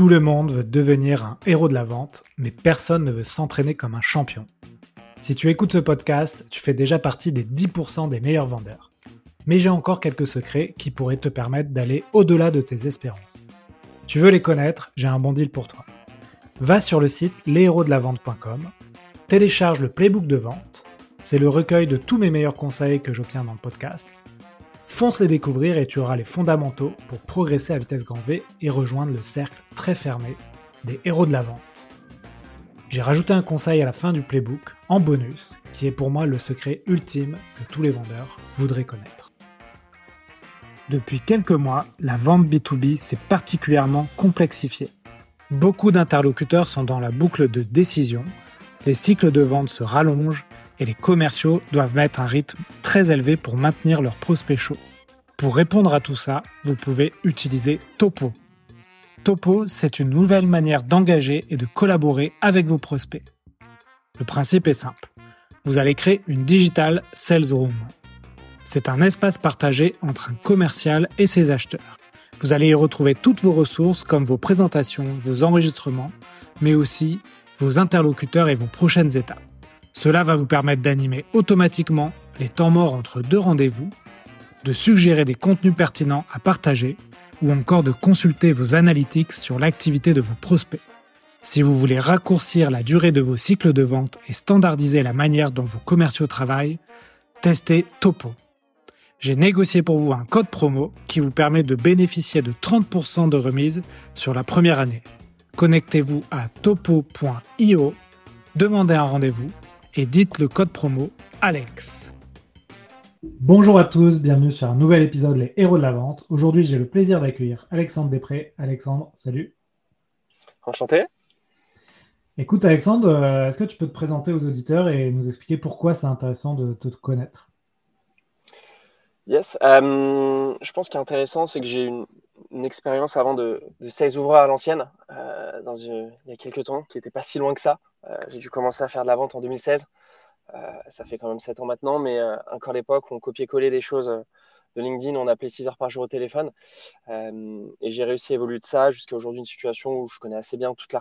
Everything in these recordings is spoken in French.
Tout le monde veut devenir un héros de la vente, mais personne ne veut s'entraîner comme un champion. Si tu écoutes ce podcast, tu fais déjà partie des 10% des meilleurs vendeurs. Mais j'ai encore quelques secrets qui pourraient te permettre d'aller au-delà de tes espérances. Tu veux les connaître, j'ai un bon deal pour toi. Va sur le site lesherosdelavente.com, télécharge le playbook de vente, c'est le recueil de tous mes meilleurs conseils que j'obtiens dans le podcast. Fonce les découvrir et tu auras les fondamentaux pour progresser à vitesse grand V et rejoindre le cercle très fermé des héros de la vente. J'ai rajouté un conseil à la fin du playbook, en bonus, qui est pour moi le secret ultime que tous les vendeurs voudraient connaître. Depuis quelques mois, la vente B2B s'est particulièrement complexifiée. Beaucoup d'interlocuteurs sont dans la boucle de décision, les cycles de vente se rallongent, et les commerciaux doivent mettre un rythme très élevé pour maintenir leurs prospects chauds. Pour répondre à tout ça, vous pouvez utiliser Topo. Topo, c'est une nouvelle manière d'engager et de collaborer avec vos prospects. Le principe est simple. Vous allez créer une digital sales room. C'est un espace partagé entre un commercial et ses acheteurs. Vous allez y retrouver toutes vos ressources comme vos présentations, vos enregistrements, mais aussi vos interlocuteurs et vos prochaines étapes. Cela va vous permettre d'animer automatiquement les temps morts entre deux rendez-vous, de suggérer des contenus pertinents à partager ou encore de consulter vos analytics sur l'activité de vos prospects. Si vous voulez raccourcir la durée de vos cycles de vente et standardiser la manière dont vos commerciaux travaillent, testez Topo. J'ai négocié pour vous un code promo qui vous permet de bénéficier de 30% de remise sur la première année. Connectez-vous à topo.io, demandez un rendez-vous et dites le code promo ALEX. Bonjour à tous, bienvenue sur un nouvel épisode Les Héros de la Vente. Aujourd'hui, j'ai le plaisir d'accueillir Alexandre Depres. Alexandre, salut. Enchanté. Écoute Alexandre, est-ce que tu peux te présenter aux auditeurs et nous expliquer pourquoi c'est intéressant de te connaître ? Yes, je pense qu'il est intéressant, c'est que j'ai une expérience avant de sales ouvreurs à l'ancienne, il y a quelques temps, qui n'était pas si loin que ça. J'ai dû commencer à faire de la vente en 2016, ça fait quand même 7 ans maintenant, mais encore à l'époque, on copiait-collait des choses de LinkedIn, on appelait 6 heures par jour au téléphone, et j'ai réussi à évoluer de ça jusqu'à aujourd'hui une situation où je connais assez bien toute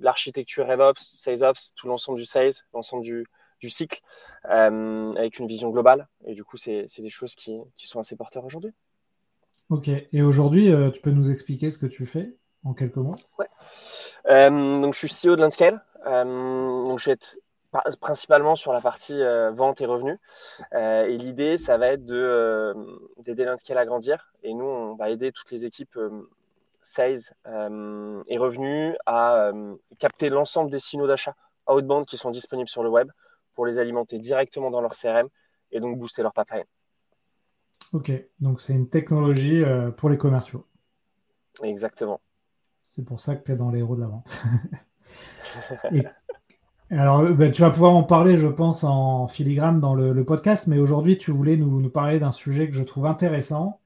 l'architecture RevOps, SalesOps, tout l'ensemble du sales, l'ensemble du cycle, avec une vision globale, et du coup, c'est des choses qui sont assez porteurs aujourd'hui. Ok, et aujourd'hui, tu peux nous expliquer ce que tu fais en quelques mots ? Ouais. Donc, je suis CEO de Lonescale. Donc je vais être principalement sur la partie vente et revenus et l'idée ça va être d'aider Lonescale à grandir et nous on va aider toutes les équipes sales et revenus à capter l'ensemble des signaux d'achat outbound qui sont disponibles sur le web pour les alimenter directement dans leur CRM et donc booster leur pipeline. Ok, donc c'est une technologie pour les commerciaux. Exactement. C'est pour ça que tu es dans les héros de la vente. Et, alors, tu vas pouvoir en parler, je pense, en filigrane dans le podcast, mais aujourd'hui, tu voulais nous parler d'un sujet que je trouve intéressant,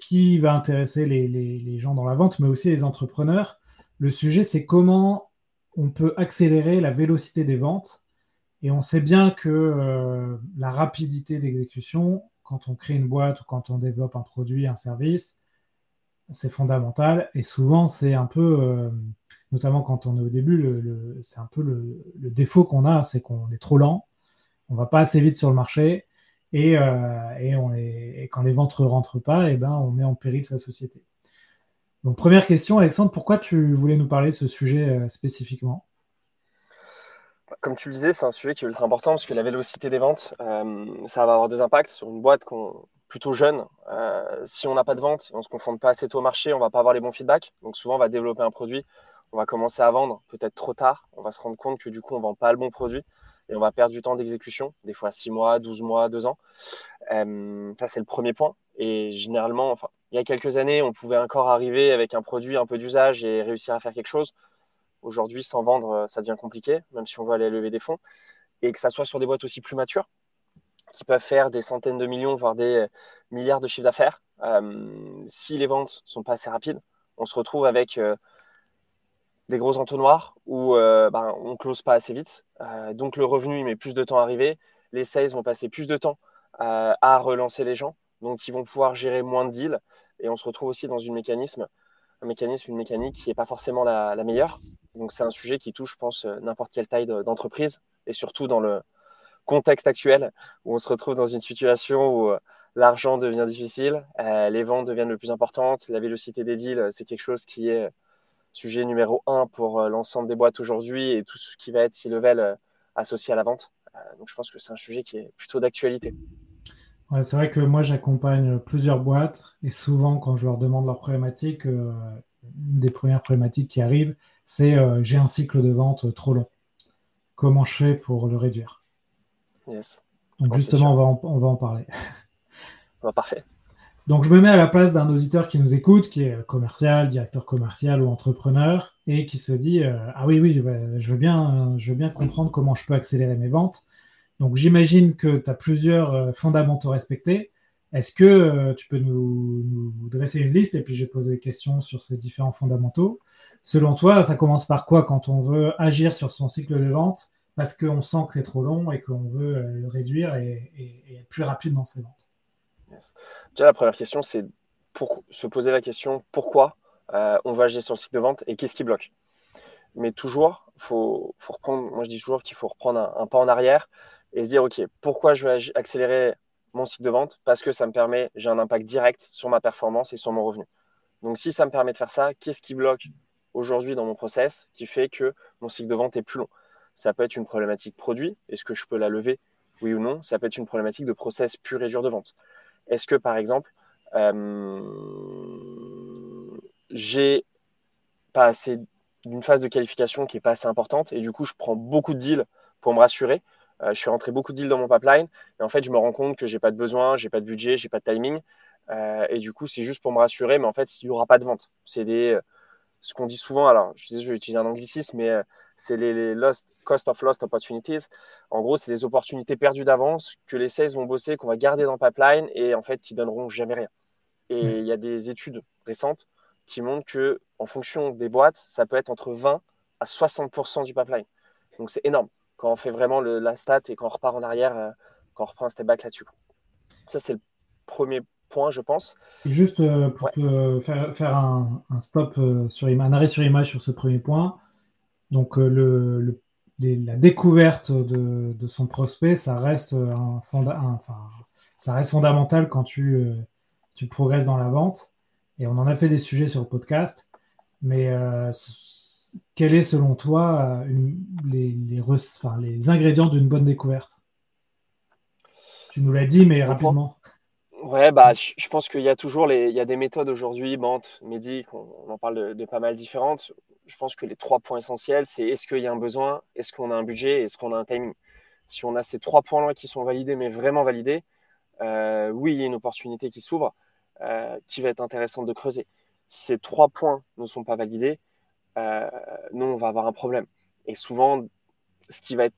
qui va intéresser les gens dans la vente, mais aussi les entrepreneurs. Le sujet, c'est comment on peut accélérer la vélocité des ventes. Et on sait bien que la rapidité d'exécution, quand on crée une boîte ou quand on développe un produit, un service, c'est fondamental. Et souvent, c'est un peu... notamment quand on est au début, c'est un peu le défaut qu'on a, c'est qu'on est trop lent, on ne va pas assez vite sur le marché, et quand les ventes ne rentrent pas, et ben on met en péril sa société. Donc première question, Alexandre, pourquoi tu voulais nous parler de ce sujet spécifiquement ? Comme tu le disais, c'est un sujet qui est ultra important, parce que la vélocité des ventes, ça va avoir des impacts sur une boîte plutôt jeune. Si on n'a pas de vente, on ne se confronte pas assez tôt au marché, on ne va pas avoir les bons feedbacks, donc souvent on va développer un produit. On va commencer à vendre peut-être trop tard. On va se rendre compte que du coup, on ne vend pas le bon produit et on va perdre du temps d'exécution, des fois 6 mois, 12 mois, 2 ans. Ça, c'est le premier point. Et généralement, il y a quelques années, on pouvait encore arriver avec un produit, un peu d'usage et réussir à faire quelque chose. Aujourd'hui, sans vendre, ça devient compliqué, même si on veut aller lever des fonds. Et que ça soit sur des boîtes aussi plus matures, qui peuvent faire des centaines de millions, voire des milliards de chiffres d'affaires. Si les ventes ne sont pas assez rapides, on se retrouve avec... des gros entonnoirs où on ne close pas assez vite. Donc, le revenu, il met plus de temps à arriver. Les sales vont passer plus de temps à relancer les gens. Donc, ils vont pouvoir gérer moins de deals. Et on se retrouve aussi dans un mécanisme un mécanisme, une mécanique qui n'est pas forcément la meilleure. Donc, c'est un sujet qui touche, je pense, n'importe quelle taille d'entreprise et surtout dans le contexte actuel où on se retrouve dans une situation où l'argent devient difficile, les ventes deviennent le plus importantes, la vélocité des deals, c'est quelque chose qui est sujet numéro 1 pour l'ensemble des boîtes aujourd'hui et tout ce qui va être C-level associé à la vente. Donc, je pense que c'est un sujet qui est plutôt d'actualité. Ouais, c'est vrai que moi, j'accompagne plusieurs boîtes et souvent, quand je leur demande leurs problématiques, une des premières problématiques qui arrivent, c'est « j'ai un cycle de vente trop long. Comment je fais pour le réduire ?» Yes. Donc justement, on va en parler. Bah, parfait. Donc, je me mets à la place d'un auditeur qui nous écoute, qui est commercial, directeur commercial ou entrepreneur et qui se dit « ah oui, je veux bien comprendre comment je peux accélérer mes ventes. » Donc, j'imagine que tu as plusieurs fondamentaux respectés. Est-ce que tu peux nous dresser une liste et puis je vais poser des questions sur ces différents fondamentaux. Selon toi, ça commence par quoi quand on veut agir sur son cycle de vente parce qu'on sent que c'est trop long et qu'on veut le réduire et être plus rapide dans ses ventes? Yes. Déjà, la première question, c'est pour se poser la question pourquoi on veut agir sur le cycle de vente et qu'est-ce qui bloque. Mais toujours, faut reprendre, moi je dis toujours qu'il faut reprendre un pas en arrière et se dire, OK, pourquoi je veux accélérer mon cycle de vente? Parce que ça me permet, j'ai un impact direct sur ma performance et sur mon revenu. Donc, si ça me permet de faire ça, qu'est-ce qui bloque aujourd'hui dans mon process qui fait que mon cycle de vente est plus long? Ça peut être une problématique produit. Est-ce que je peux la lever? Oui ou non? Ça peut être une problématique de process pur et dur de vente. Est-ce que, par exemple, j'ai pas assez d'une phase de qualification qui n'est pas assez importante et du coup, je prends beaucoup de deals pour me rassurer? Je suis rentré beaucoup de deals dans mon pipeline et en fait, je me rends compte que je n'ai pas de besoin, je n'ai pas de budget, je n'ai pas de timing. Et du coup, c'est juste pour me rassurer, mais en fait, il n'y aura pas de vente. C'est ce qu'on dit souvent, alors je vais utiliser un anglicisme, mais c'est les cost of lost opportunities. En gros, c'est les opportunités perdues d'avance que les sales vont bosser, qu'on va garder dans le pipeline et en fait, qui ne donneront jamais rien. Et il y a des études récentes qui montrent qu'en fonction des boîtes, ça peut être entre 20 à 60% du pipeline. Donc, c'est énorme quand on fait vraiment la stat et quand on repart en arrière, quand on reprend un step back là-dessus. Ça, c'est le premier point, je pense. Et juste pour faire un stop, un arrêt sur image sur ce premier point. Donc, la découverte de son prospect, ça reste, ça reste fondamental quand tu progresses dans la vente. Et on en a fait des sujets sur le podcast, mais quel est, selon toi, les ingrédients d'une bonne découverte? Tu nous l'as dit, mais rapidement. Ouais, je pense qu'il y a toujours des méthodes aujourd'hui, Bante, Médic, on en parle de pas mal différentes. Je pense que les trois points essentiels, c'est est-ce qu'il y a un besoin, est-ce qu'on a un budget, est-ce qu'on a un timing. Si on a ces trois points-là qui sont validés, mais vraiment validés, oui, il y a une opportunité qui s'ouvre, qui va être intéressante de creuser. Si ces trois points ne sont pas validés, nous, on va avoir un problème. Et souvent, ce qui va être,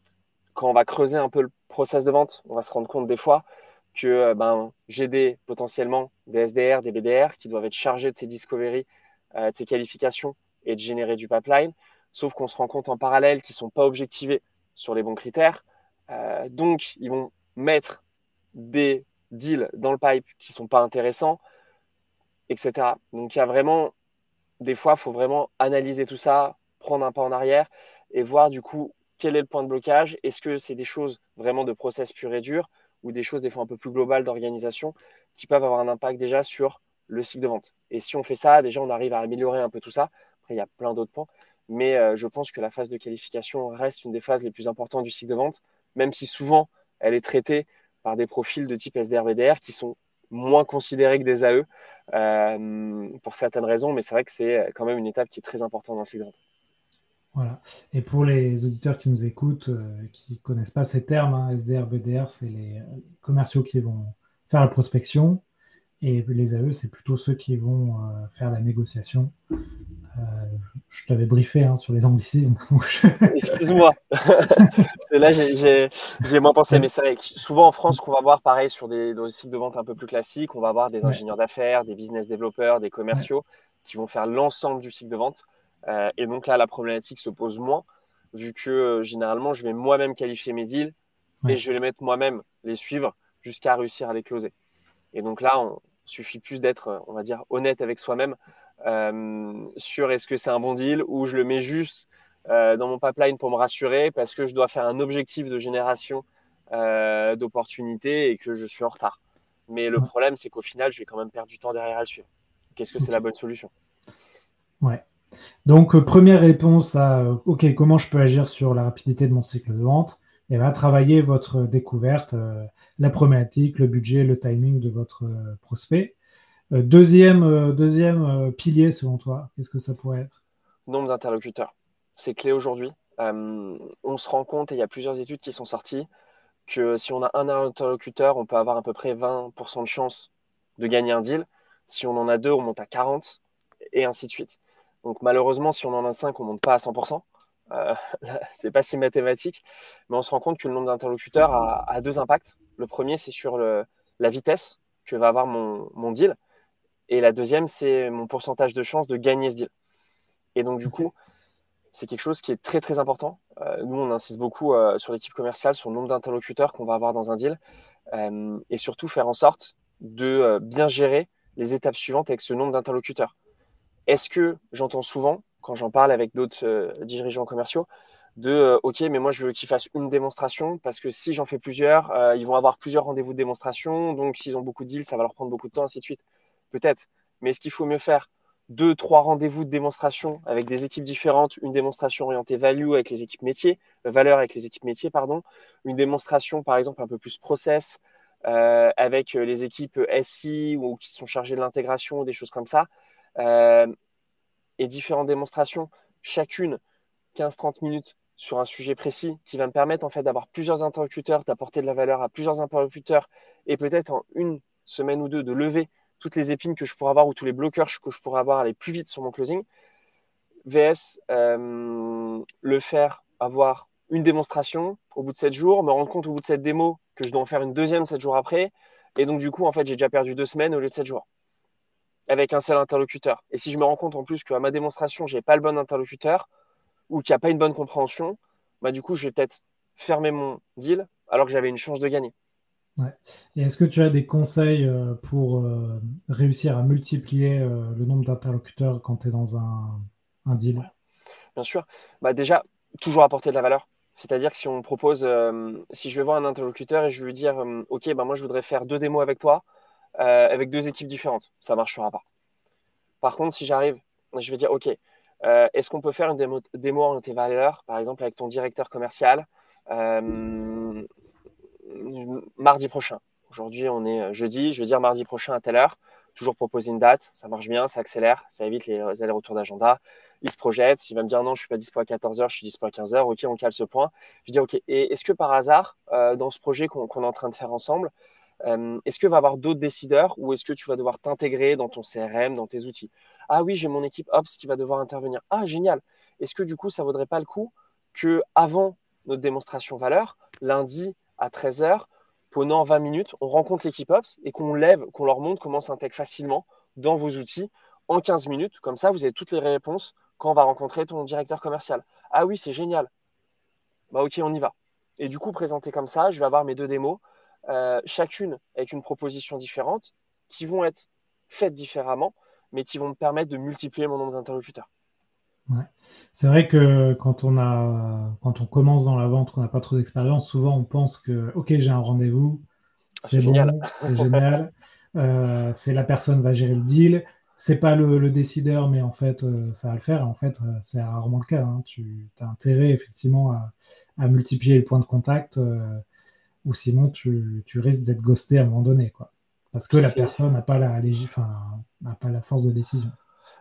quand on va creuser un peu le process de vente, on va se rendre compte des fois que j'ai potentiellement des SDR, des BDR qui doivent être chargés de ces discoveries, de ces qualifications et de générer du pipeline. Sauf qu'on se rend compte en parallèle qu'ils ne sont pas objectivés sur les bons critères. Donc, ils vont mettre des deals dans le pipe qui ne sont pas intéressants, etc. Donc, il y a vraiment... Des fois, il faut vraiment analyser tout ça, prendre un pas en arrière et voir du coup quel est le point de blocage. Est-ce que c'est des choses vraiment de process pur et dur ou des choses des fois un peu plus globales d'organisation qui peuvent avoir un impact déjà sur le cycle de vente. Et si on fait ça, déjà, on arrive à améliorer un peu tout ça. Après, il y a plein d'autres points. Mais je pense que la phase de qualification reste une des phases les plus importantes du cycle de vente, même si souvent, elle est traitée par des profils de type SDR-BDR qui sont moins considéré que des AE pour certaines raisons, mais c'est vrai que c'est quand même une étape qui est très importante dans le cycle de vente. Voilà. Et pour les auditeurs qui nous écoutent, qui ne connaissent pas ces termes, SDR, BDR, c'est les commerciaux qui vont faire la prospection et les AE, c'est plutôt ceux qui vont faire la négociation. Je t'avais briefé sur les anglicismes. Excuse-moi. Là, j'ai moins pensé. Mais c'est vrai que souvent en France, qu'on va voir pareil sur dans des cycles de vente un peu plus classiques, on va avoir des ingénieurs d'affaires, des business développeurs, des commerciaux qui vont faire l'ensemble du cycle de vente. Et donc là, la problématique se pose moins vu que généralement, je vais moi-même qualifier mes deals et je vais les mettre moi-même, les suivre jusqu'à réussir à les closer. Et donc là, il suffit plus d'être, on va dire, honnête avec soi-même sur est-ce que c'est un bon deal ou je le mets juste dans mon pipeline pour me rassurer parce que je dois faire un objectif de génération d'opportunités et que je suis en retard. Mais le problème, c'est qu'au final, je vais quand même perdre du temps derrière à le suivre. Qu'est-ce que c'est la bonne solution ? Ouais. Donc, première réponse à OK, comment je peux agir sur la rapidité de mon cycle de vente ? Et va travailler votre découverte, la problématique, le budget, le timing de votre prospect. Deuxième pilier, selon toi, qu'est-ce que ça pourrait être ? Nombre d'interlocuteurs. C'est clé aujourd'hui. On se rend compte, et il y a plusieurs études qui sont sorties, que si on a un interlocuteur, on peut avoir à peu près 20% de chance de gagner un deal. Si on en a deux, on monte à 40% et ainsi de suite. Donc malheureusement, si on en a 5, on ne monte pas à 100%. C'est pas si mathématique, mais on se rend compte que le nombre d'interlocuteurs a deux impacts. Le premier, c'est sur la vitesse que va avoir mon deal. Et la deuxième, c'est mon pourcentage de chance de gagner ce deal. Et donc du coup, c'est quelque chose qui est très très important. Nous, on insiste beaucoup sur l'équipe commerciale, sur le nombre d'interlocuteurs qu'on va avoir dans un deal, et surtout faire en sorte de bien gérer les étapes suivantes avec ce nombre d'interlocuteurs. Est-ce que j'entends souvent, quand j'en parle avec d'autres dirigeants commerciaux, de OK, mais moi je veux qu'ils fassent une démonstration parce que si j'en fais plusieurs, ils vont avoir plusieurs rendez-vous de démonstration, donc s'ils ont beaucoup de deals, ça va leur prendre beaucoup de temps, ainsi de suite. Peut-être, mais est-ce qu'il faut mieux faire 2-3 rendez-vous de démonstration avec des équipes différentes, une démonstration orientée valeur avec les équipes métiers, une démonstration par exemple un peu plus process avec les équipes SI ou qui sont chargées de l'intégration ou des choses comme ça, et différentes démonstrations, chacune 15-30 minutes sur un sujet précis qui va me permettre en fait d'avoir plusieurs interlocuteurs, d'apporter de la valeur à plusieurs interlocuteurs et peut-être en une semaine ou deux de lever toutes les épines que je pourrais avoir ou tous les bloqueurs que je pourrais avoir, aller plus vite sur mon closing. VS, le faire avoir une démonstration au bout de 7 jours, me rendre compte au bout de cette démo que je dois en faire une deuxième 7 jours après et donc du coup en fait j'ai déjà perdu 2 semaines au lieu de 7 jours. Avec un seul interlocuteur. Et si je me rends compte en plus qu'à ma démonstration, je n'ai pas le bon interlocuteur ou qu'il n'y a pas une bonne compréhension, bah du coup, je vais peut-être fermer mon deal alors que j'avais une chance de gagner. Ouais. Et est-ce que tu as des conseils pour réussir à multiplier le nombre d'interlocuteurs quand tu es dans un deal ? Ouais. Bien sûr. Bah déjà, toujours apporter de la valeur. C'est-à-dire que si on propose, si je vais voir un interlocuteur et je vais lui dire « Ok, bah moi, je voudrais faire 2 démos avec toi. » avec 2 équipes différentes, ça ne marchera pas. Par contre, si j'arrive, je vais dire OK, est-ce qu'on peut faire une démo orientée valeur, par exemple avec ton directeur commercial, mardi prochain. Aujourd'hui, on est jeudi, je vais dire mardi prochain à telle heure, toujours proposer une date, ça marche bien, ça accélère, ça évite les allers-retours d'agenda. Il se projette, il va me dire non, je ne suis pas dispo à 14h, je suis dispo à 15h, OK, on cale ce point. Je vais dire OK, et est-ce que par hasard, dans ce projet qu'on est en train de faire ensemble, est-ce que va y avoir d'autres décideurs ou est-ce que tu vas devoir t'intégrer dans ton CRM, dans tes outils ? Ah oui, j'ai mon équipe Ops qui va devoir intervenir. Ah, génial. Est-ce que du coup, ça ne vaudrait pas le coup que avant notre démonstration valeur, lundi à 13h, pendant 20 minutes, on rencontre l'équipe Ops et qu'on leur montre comment s'intègre facilement dans vos outils en 15 minutes. Comme ça, vous avez toutes les réponses quand on va rencontrer ton directeur commercial. Ah oui, c'est génial. Bah OK, on y va. Et du coup, présenté comme ça, je vais avoir mes 2 démos. Chacune avec une proposition différente qui vont être faites différemment mais qui vont me permettre de multiplier mon nombre d'interlocuteurs. Ouais. C'est vrai que quand on commence dans la vente, qu'on n'a pas trop d'expérience, souvent on pense que OK, j'ai un rendez-vous, c'est bon, génial. C'est génial, c'est la personne va gérer le deal, c'est pas le décideur, mais en fait ça va le faire. En fait c'est rarement le cas, hein. Tu as intérêt effectivement à multiplier les points de contact, ou sinon tu risques d'être ghosté à un moment donné, quoi. Parce que personne n'a pas la force de décision.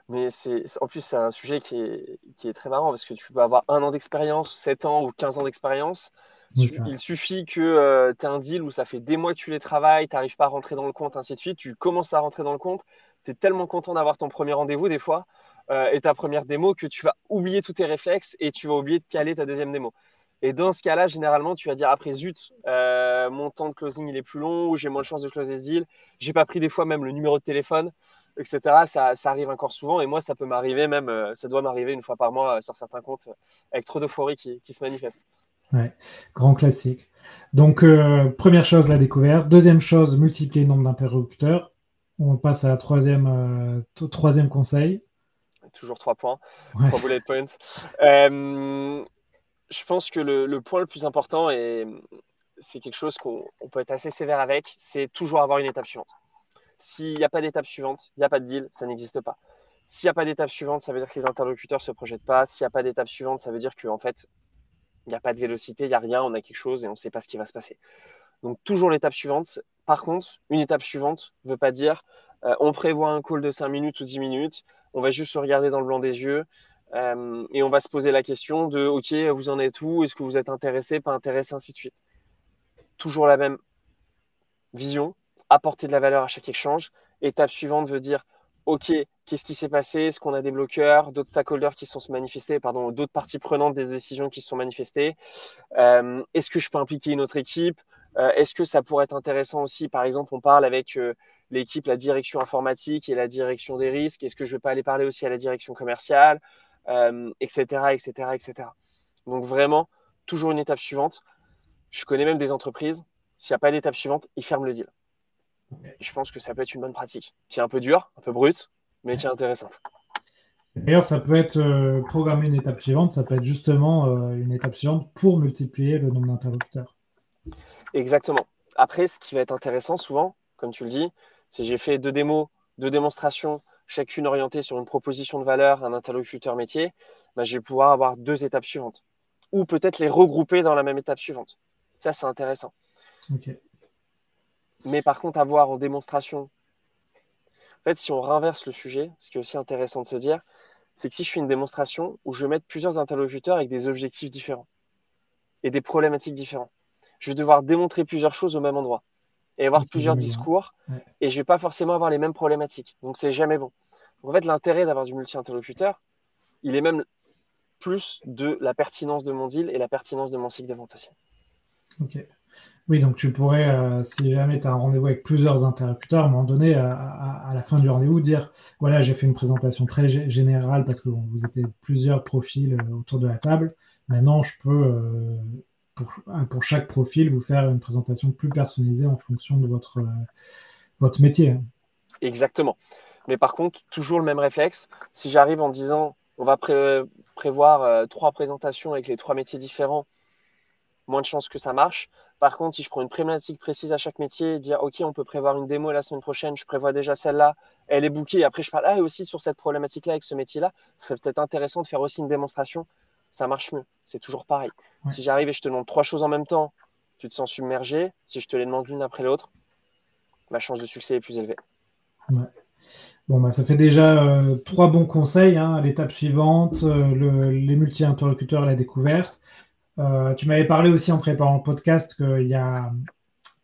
Mais en plus, c'est un sujet qui est très marrant, parce que tu peux avoir 1 an d'expérience, 7 ans ou 15 ans d'expérience. Oui, il suffit que tu aies un deal où ça fait des mois que tu les travailles, tu n'arrives pas à rentrer dans le compte, ainsi de suite. Tu commences à rentrer dans le compte, tu es tellement content d'avoir ton premier rendez-vous des fois et ta première démo que tu vas oublier tous tes réflexes et tu vas oublier de caler ta deuxième démo. Et dans ce cas-là, généralement, tu vas dire après, zut, mon temps de closing, il est plus long, ou j'ai moins de chances de closer ce deal. J'ai pas pris des fois même le numéro de téléphone, etc. Ça arrive encore souvent. Et moi, ça peut m'arriver même, ça doit m'arriver une fois par mois sur certains comptes avec trop d'euphorie qui se manifeste. Ouais, grand classique. Donc, première chose, la découverte. Deuxième chose, multiplier le nombre d'interlocuteurs. On passe à la troisième conseil. toujours 3 points, ouais. 3 bullet points. Je pense que le point le plus important, et c'est quelque chose qu'on peut être assez sévère avec, c'est toujours avoir une étape suivante. S'il n'y a pas d'étape suivante, il n'y a pas de deal, ça n'existe pas. S'il n'y a pas d'étape suivante, ça veut dire que les interlocuteurs ne se projettent pas. S'il n'y a pas d'étape suivante, ça veut dire qu'en fait, il n'y a pas de vélocité, il n'y a rien, on a quelque chose et on ne sait pas ce qui va se passer. Donc, toujours l'étape suivante. Par contre, une étape suivante ne veut pas dire on prévoit un call de 5 minutes ou 10 minutes, on va juste se regarder dans le blanc des yeux et on va se poser la question de « Ok, vous en êtes où ? Est-ce que vous êtes intéressé, pas intéressé, ainsi de suite ?» Toujours la même vision, apporter de la valeur à chaque échange. Étape suivante veut dire « Ok, qu'est-ce qui s'est passé ? Est-ce qu'on a des bloqueurs, d'autres stakeholders qui sont manifestés, pardon, d'autres parties prenantes des décisions qui se sont manifestées Est-ce que je peux impliquer une autre équipe ? Est-ce que ça pourrait être intéressant aussi ? Par exemple, on parle avec l'équipe, la direction informatique et la direction des risques. Est-ce que je ne vais pas aller parler aussi à la direction commerciale ? Etc., etc., etc. Donc vraiment, toujours une étape suivante. Je connais même des entreprises, s'il n'y a pas d'étape suivante, ils ferment le deal. Je pense que ça peut être une bonne pratique, qui est un peu dure, un peu brute, mais qui est intéressante. D'ailleurs, ça peut être programmer une étape suivante, ça peut être justement une étape suivante pour multiplier le nombre d'interlocuteurs. Exactement. Après, ce qui va être intéressant souvent, comme tu le dis, c'est j'ai fait 2 démos, 2 démonstrations, chacune orientée sur une proposition de valeur, un interlocuteur métier, ben, je vais pouvoir avoir 2 étapes suivantes. Ou peut-être les regrouper dans la même étape suivante. Ça, c'est intéressant. Okay. Mais par contre, avoir en démonstration... En fait, si on renverse le sujet, ce qui est aussi intéressant de se dire, c'est que si je fais une démonstration où je vais mettre plusieurs interlocuteurs avec des objectifs différents et des problématiques différentes, je vais devoir démontrer plusieurs choses au même endroit. Et avoir plusieurs discours, ouais. Et je ne vais pas forcément avoir les mêmes problématiques. Donc, c'est jamais bon. Donc, en fait, l'intérêt d'avoir du multi-interlocuteur, il est même plus de la pertinence de mon deal et la pertinence de mon cycle de vente aussi. Ok. Oui, donc tu pourrais, si jamais tu as un rendez-vous avec plusieurs interlocuteurs, à un moment donné, à la fin du rendez-vous, dire « Voilà, j'ai fait une présentation très générale parce que bon, vous étiez plusieurs profils autour de la table. Maintenant, je peux... Pour chaque profil, vous faire une présentation plus personnalisée en fonction de votre métier. » Exactement. Mais par contre, toujours le même réflexe. Si j'arrive en disant, on va prévoir 3 présentations avec les 3 métiers différents, moins de chances que ça marche. Par contre, si je prends une problématique précise à chaque métier, dire, OK, on peut prévoir une démo la semaine prochaine, je prévois déjà celle-là, elle est bookée. Après, je parle aussi sur cette problématique-là avec ce métier-là. Ce serait peut-être intéressant de faire aussi une démonstration. Ça marche mieux. C'est toujours pareil. Ouais. Si j'arrive et je te demande 3 choses en même temps, tu te sens submergé. Si je te les demande l'une après l'autre, ma chance de succès est plus élevée. Ouais. Bon, bah, ça fait déjà 3 bons conseils. Hein, à l'étape suivante, les multi-interlocuteurs, la découverte. Tu m'avais parlé aussi en préparant le podcast que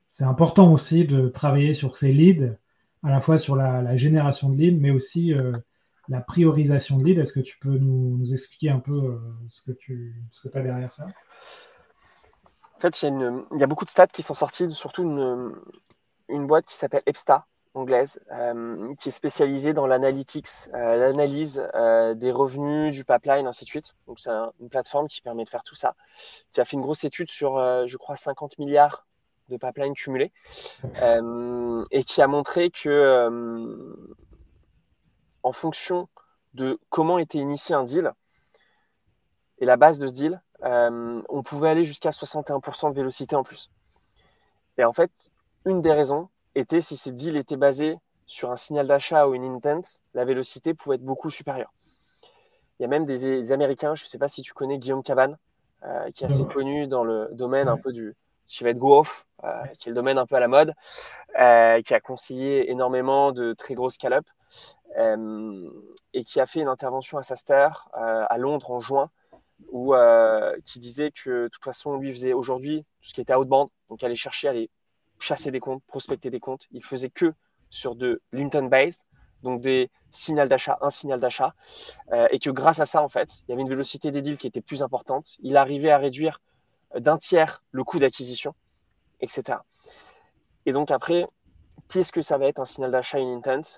c'est important aussi de travailler sur ces leads, à la fois sur la génération de leads, mais aussi... la priorisation de lead, est-ce que tu peux nous expliquer un peu ce que tu as derrière ça ? En fait, il y a beaucoup de stats qui sont sorties, surtout une boîte qui s'appelle Epsta, anglaise, qui est spécialisée dans l'analyse des revenus, du pipeline, ainsi de suite. Donc, c'est une plateforme qui permet de faire tout ça. Qui a fait une grosse étude sur, je crois, 50 milliards de pipeline cumulés et qui a montré que... en fonction de comment était initié un deal et la base de ce deal, on pouvait aller jusqu'à 61% de vélocité en plus. Et en fait, une des raisons était si ces deals étaient basés sur un signal d'achat ou une intent, la vélocité pouvait être beaucoup supérieure. Il y a même des Américains, je ne sais pas si tu connais Guillaume Cabane, qui est assez connu dans le domaine un peu du... ce qui va être go-off, qui est le domaine un peu à la mode, qui a conseillé énormément de très grosses scale-up et qui a fait une intervention à SaaStr à Londres en juin, où qui disait que de toute façon, lui faisait aujourd'hui tout ce qui était outbound, donc aller chercher, aller chasser des comptes, prospecter des comptes. Il faisait que sur de l'intent-based, donc des signaux d'achat, un signal d'achat, et que grâce à ça, en fait, il y avait une vélocité des deals qui était plus importante. Il arrivait à réduire d'1/3 le coût d'acquisition, etc. Et donc après, qu'est-ce que ça va être un signal d'achat, une intent ?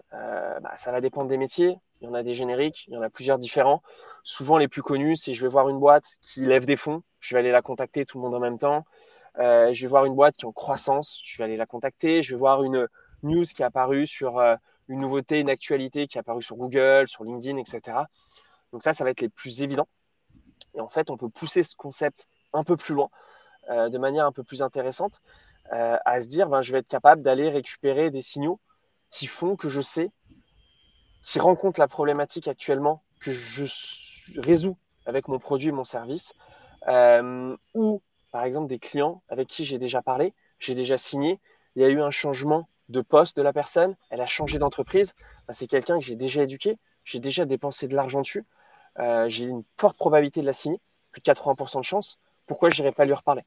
Ça va dépendre des métiers. Il y en a des génériques, il y en a plusieurs différents. Souvent, les plus connus, c'est je vais voir une boîte qui lève des fonds, je vais aller la contacter tout le monde en même temps. Je vais voir une boîte qui est en croissance, je vais aller la contacter. Je vais voir une news qui est apparue sur une nouveauté, une actualité qui est apparue sur Google, sur LinkedIn, etc. Donc ça va être les plus évidents. Et en fait, on peut pousser ce concept un peu plus loin, de manière un peu plus intéressante, à se dire, je vais être capable d'aller récupérer des signaux qui font que je sais, qui rencontrent la problématique actuellement, que je résous avec mon produit et mon service, ou par exemple des clients avec qui j'ai déjà parlé, j'ai déjà signé, il y a eu un changement de poste de la personne, elle a changé d'entreprise, c'est quelqu'un que j'ai déjà éduqué, j'ai déjà dépensé de l'argent dessus, j'ai une forte probabilité de la signer, plus de 80% de chance, pourquoi je n'irai pas lui reparler?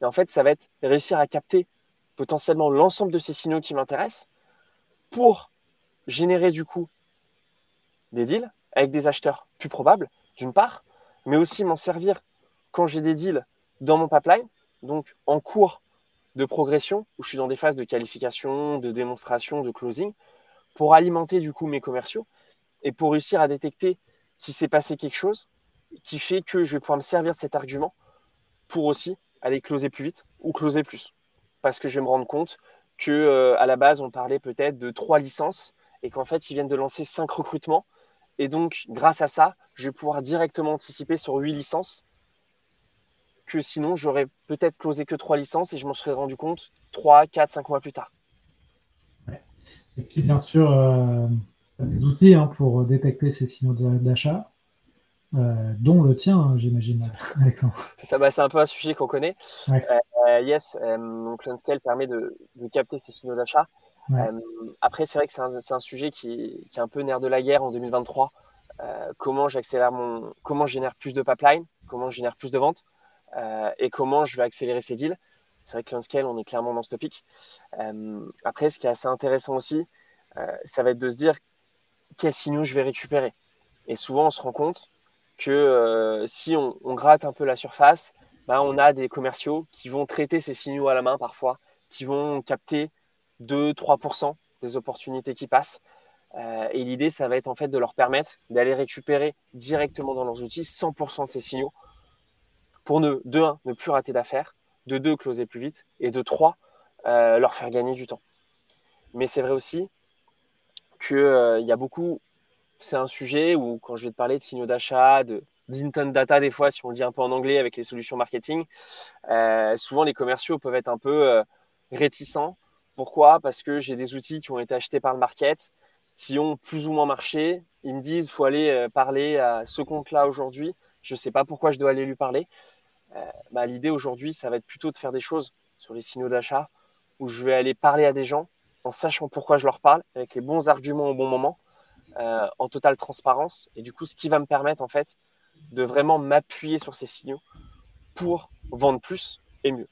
Et en fait, ça va être réussir à capter potentiellement l'ensemble de ces signaux qui m'intéressent pour générer du coup des deals avec des acheteurs plus probables, d'une part, mais aussi m'en servir quand j'ai des deals dans mon pipeline, donc en cours de progression, où je suis dans des phases de qualification, de démonstration, de closing, pour alimenter du coup mes commerciaux et pour réussir à détecter qu'il s'est passé quelque chose qui fait que je vais pouvoir me servir de cet argument pour aussi aller closer plus vite ou closer plus. Parce que je vais me rendre compte qu'à la base, on parlait peut-être de 3 licences et qu'en fait, ils viennent de lancer 5 recrutements. Et donc, grâce à ça, je vais pouvoir directement anticiper sur 8 licences que sinon, j'aurais peut-être closé que 3 licences et je m'en serais rendu compte 3, 4, 5 mois plus tard. Ouais. Et puis, bien sûr, des outils pour détecter ces signaux d'achat, dont le tien, j'imagine, Alexandre. Ça, c'est un peu un sujet qu'on connaît. Ouais. Donc Lonescale permet de capter ces signaux d'achat. Ouais. Après, c'est vrai que c'est un sujet qui est un peu nerf de la guerre en 2023. Comment j'accélère comment je génère plus de pipeline, comment je génère plus de ventes et comment je vais accélérer ces deals. C'est vrai que Lonescale, on est clairement dans ce topic. Après, ce qui est assez intéressant aussi, ça va être de se dire quels signaux je vais récupérer. Et souvent, on se rend compte que si on gratte un peu la surface, on a des commerciaux qui vont traiter ces signaux à la main parfois, qui vont capter 2-3% des opportunités qui passent. Et l'idée, ça va être en fait de leur permettre d'aller récupérer directement dans leurs outils 100% de ces signaux pour ne plus rater d'affaires, de 2, closer plus vite, et de 3, leur faire gagner du temps. Mais c'est vrai aussi qu'il y a beaucoup... C'est un sujet où, quand je vais te parler de signaux d'achat, d'intent data, des fois, si on le dit un peu en anglais avec les solutions marketing, souvent les commerciaux peuvent être un peu réticents. Pourquoi ? Parce que j'ai des outils qui ont été achetés par le market, qui ont plus ou moins marché. Ils me disent il faut aller parler à ce compte-là aujourd'hui. Je ne sais pas pourquoi je dois aller lui parler. L'idée aujourd'hui, ça va être plutôt de faire des choses sur les signaux d'achat où je vais aller parler à des gens en sachant pourquoi je leur parle, avec les bons arguments au bon moment. En totale transparence, et du coup ce qui va me permettre en fait de vraiment m'appuyer sur ces signaux pour vendre plus et mieux.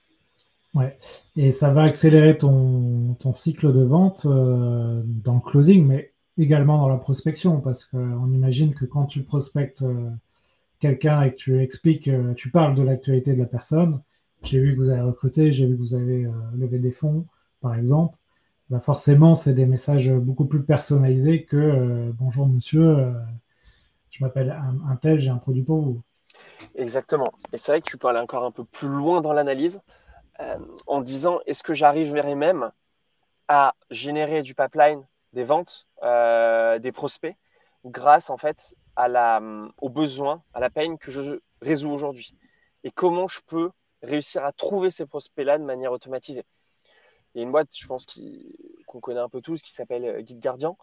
Ouais. Et ça va accélérer ton cycle de vente dans le closing, mais également dans la prospection, parce qu'on imagine que quand tu prospectes quelqu'un et que tu expliques, tu parles de l'actualité de la personne, j'ai vu que vous avez recruté, j'ai vu que vous avez levé des fonds par exemple, forcément, c'est des messages beaucoup plus personnalisés que « Bonjour monsieur, je m'appelle un tel, j'ai un produit pour vous ». Exactement. Et c'est vrai que tu peux aller encore un peu plus loin dans l'analyse en disant « Est-ce que j'arriverai même à générer du pipeline, des ventes, des prospects grâce en fait aux besoins, à la peine que je résous aujourd'hui ? Et comment je peux réussir à trouver ces prospects-là de manière automatisée ?» Il y a une boîte, je pense, qu'on connaît un peu tous, qui s'appelle GitGuardian,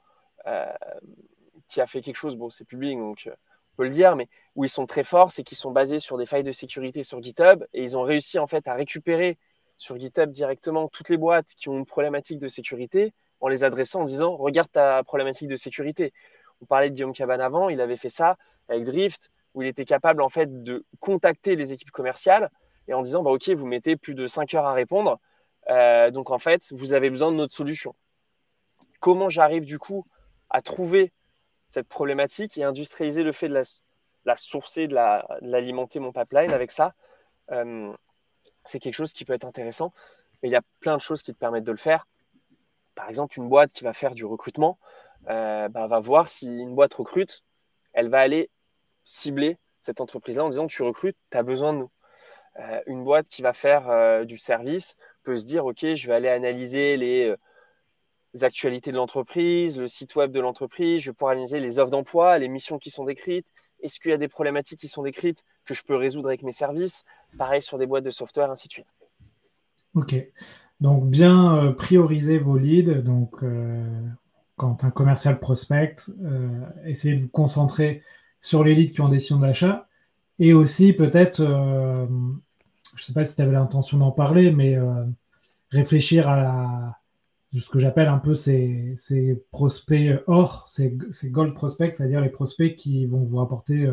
qui a fait quelque chose, c'est public, donc on peut le dire, mais où ils sont très forts, c'est qu'ils sont basés sur des failles de sécurité sur GitHub, et ils ont réussi en fait à récupérer sur GitHub directement toutes les boîtes qui ont une problématique de sécurité, en les adressant en disant « Regarde ta problématique de sécurité ». On parlait de Guillaume Cabane avant, il avait fait ça avec Drift, où il était capable en fait de contacter les équipes commerciales, et en disant « Ok, vous mettez plus de 5 heures à répondre ». Donc en fait, vous avez besoin de notre solution. Comment j'arrive du coup à trouver cette problématique et industrialiser le fait de la sourcer, de l'alimenter mon pipeline avec ça, c'est quelque chose qui peut être intéressant. Et il y a plein de choses qui te permettent de le faire. Par exemple, une boîte qui va faire du recrutement, va voir si une boîte recrute, elle va aller cibler cette entreprise-là en disant tu recrutes, tu as besoin de nous. Une boîte qui va faire du service peut se dire « Ok, je vais aller analyser les actualités de l'entreprise, le site web de l'entreprise, je vais pouvoir analyser les offres d'emploi, les missions qui sont décrites, est-ce qu'il y a des problématiques qui sont décrites que je peux résoudre avec mes services, pareil sur des boîtes de software, ainsi de suite. Ok, donc bien prioriser vos leads, donc quand un commercial prospecte, essayez de vous concentrer sur les leads qui ont des décision d'achat et aussi peut-être, je ne sais pas si tu avais l'intention d'en parler, mais réfléchir à ce que j'appelle un peu ces prospects or, ces gold prospects, c'est-à-dire les prospects qui vont vous rapporter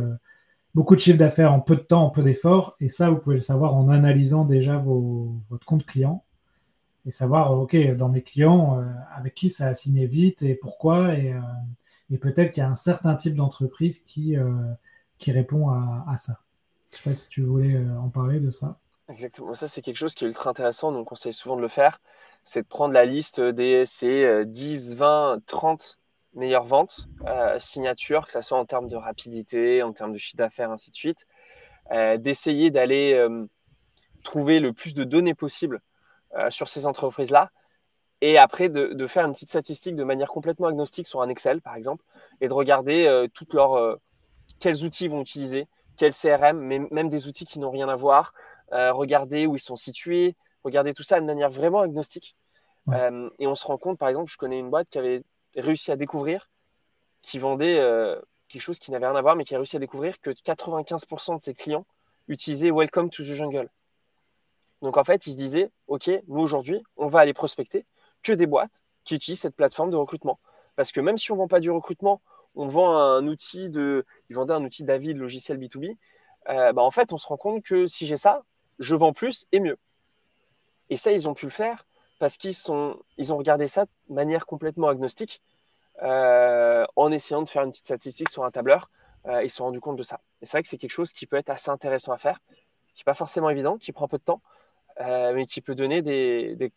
beaucoup de chiffre d'affaires en peu de temps, en peu d'efforts. Et ça, vous pouvez le savoir en analysant déjà votre compte client et savoir, OK, dans mes clients, avec qui ça a signé vite et pourquoi. Et peut-être qu'il y a un certain type d'entreprise qui répond à ça. Je ne sais pas si tu voulais en parler de ça. Exactement. Ça, c'est quelque chose qui est ultra intéressant. Donc, on conseille souvent de le faire. C'est de prendre la liste des 10, 20, 30 meilleures ventes, signatures, que ce soit en termes de rapidité, en termes de chiffre d'affaires, ainsi de suite. D'essayer d'aller trouver le plus de données possible sur ces entreprises-là. Et après, de faire une petite statistique de manière complètement agnostique sur un Excel, par exemple, et de regarder quels outils ils vont utiliser, quels CRM, mais même des outils qui n'ont rien à voir. Regarder où ils sont situés, regarder tout ça de manière vraiment agnostique. Et on se rend compte, par exemple, je connais une boîte qui avait réussi à découvrir, qui vendait quelque chose qui n'avait rien à voir, mais qui a réussi à découvrir que 95% de ses clients utilisaient Welcome to the Jungle. Donc, en fait, ils se disaient, OK, nous, aujourd'hui, on va aller prospecter que des boîtes qui utilisent cette plateforme de recrutement. Parce que même si on ne vend pas du recrutement, on vend un outil ils vendaient un outil d'avis de logiciel B2B, en fait, on se rend compte que si j'ai ça, je vends plus et mieux. Et ça, ils ont pu le faire parce qu'ils ont regardé ça de manière complètement agnostique en essayant de faire une petite statistique sur un tableur. Ils se sont rendus compte de ça. Et c'est vrai que c'est quelque chose qui peut être assez intéressant à faire, qui n'est pas forcément évident, qui prend peu de temps, mais qui peut donner des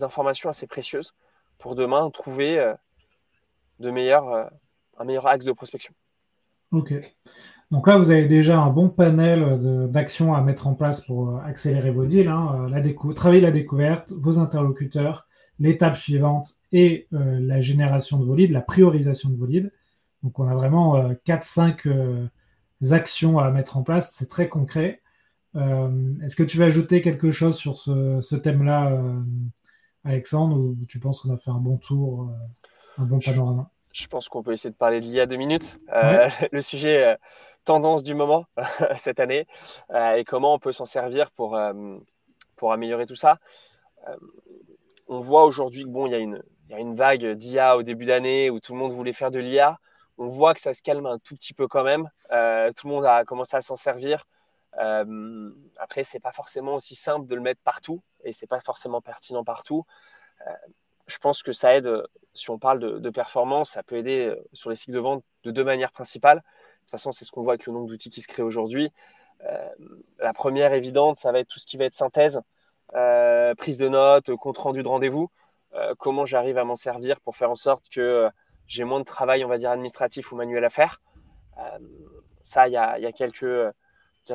informations assez précieuses pour demain trouver un meilleur axe de prospection. Ok. Donc là, vous avez déjà un bon panel d'actions à mettre en place pour accélérer vos deals. Travailler la découverte, vos interlocuteurs, l'étape suivante et la génération de vos leads, la priorisation de vos leads. Donc, on a vraiment 4-5 actions à mettre en place. C'est très concret. Est-ce que tu veux ajouter quelque chose sur ce thème-là, Alexandre, ou tu penses qu'on a fait un bon tour, un bon panorama ? Je pense qu'on peut essayer de parler de l'IA 2 minutes, le sujet tendance du moment cette année et comment on peut s'en servir pour améliorer tout ça. On voit aujourd'hui que il y a une vague d'IA au début d'année où tout le monde voulait faire de l'IA. On voit que ça se calme un tout petit peu quand même. Tout le monde a commencé à s'en servir. Après, c'est pas forcément aussi simple de le mettre partout et c'est pas forcément pertinent partout. Je pense que ça aide, si on parle de performance, ça peut aider sur les cycles de vente de deux manières principales. De toute façon, c'est ce qu'on voit avec le nombre d'outils qui se créent aujourd'hui. La première évidente, ça va être tout ce qui va être synthèse, prise de notes, compte rendu de rendez-vous. Comment j'arrive à m'en servir pour faire en sorte que j'ai moins de travail, on va dire, administratif ou manuel à faire. Ça, il y a quelques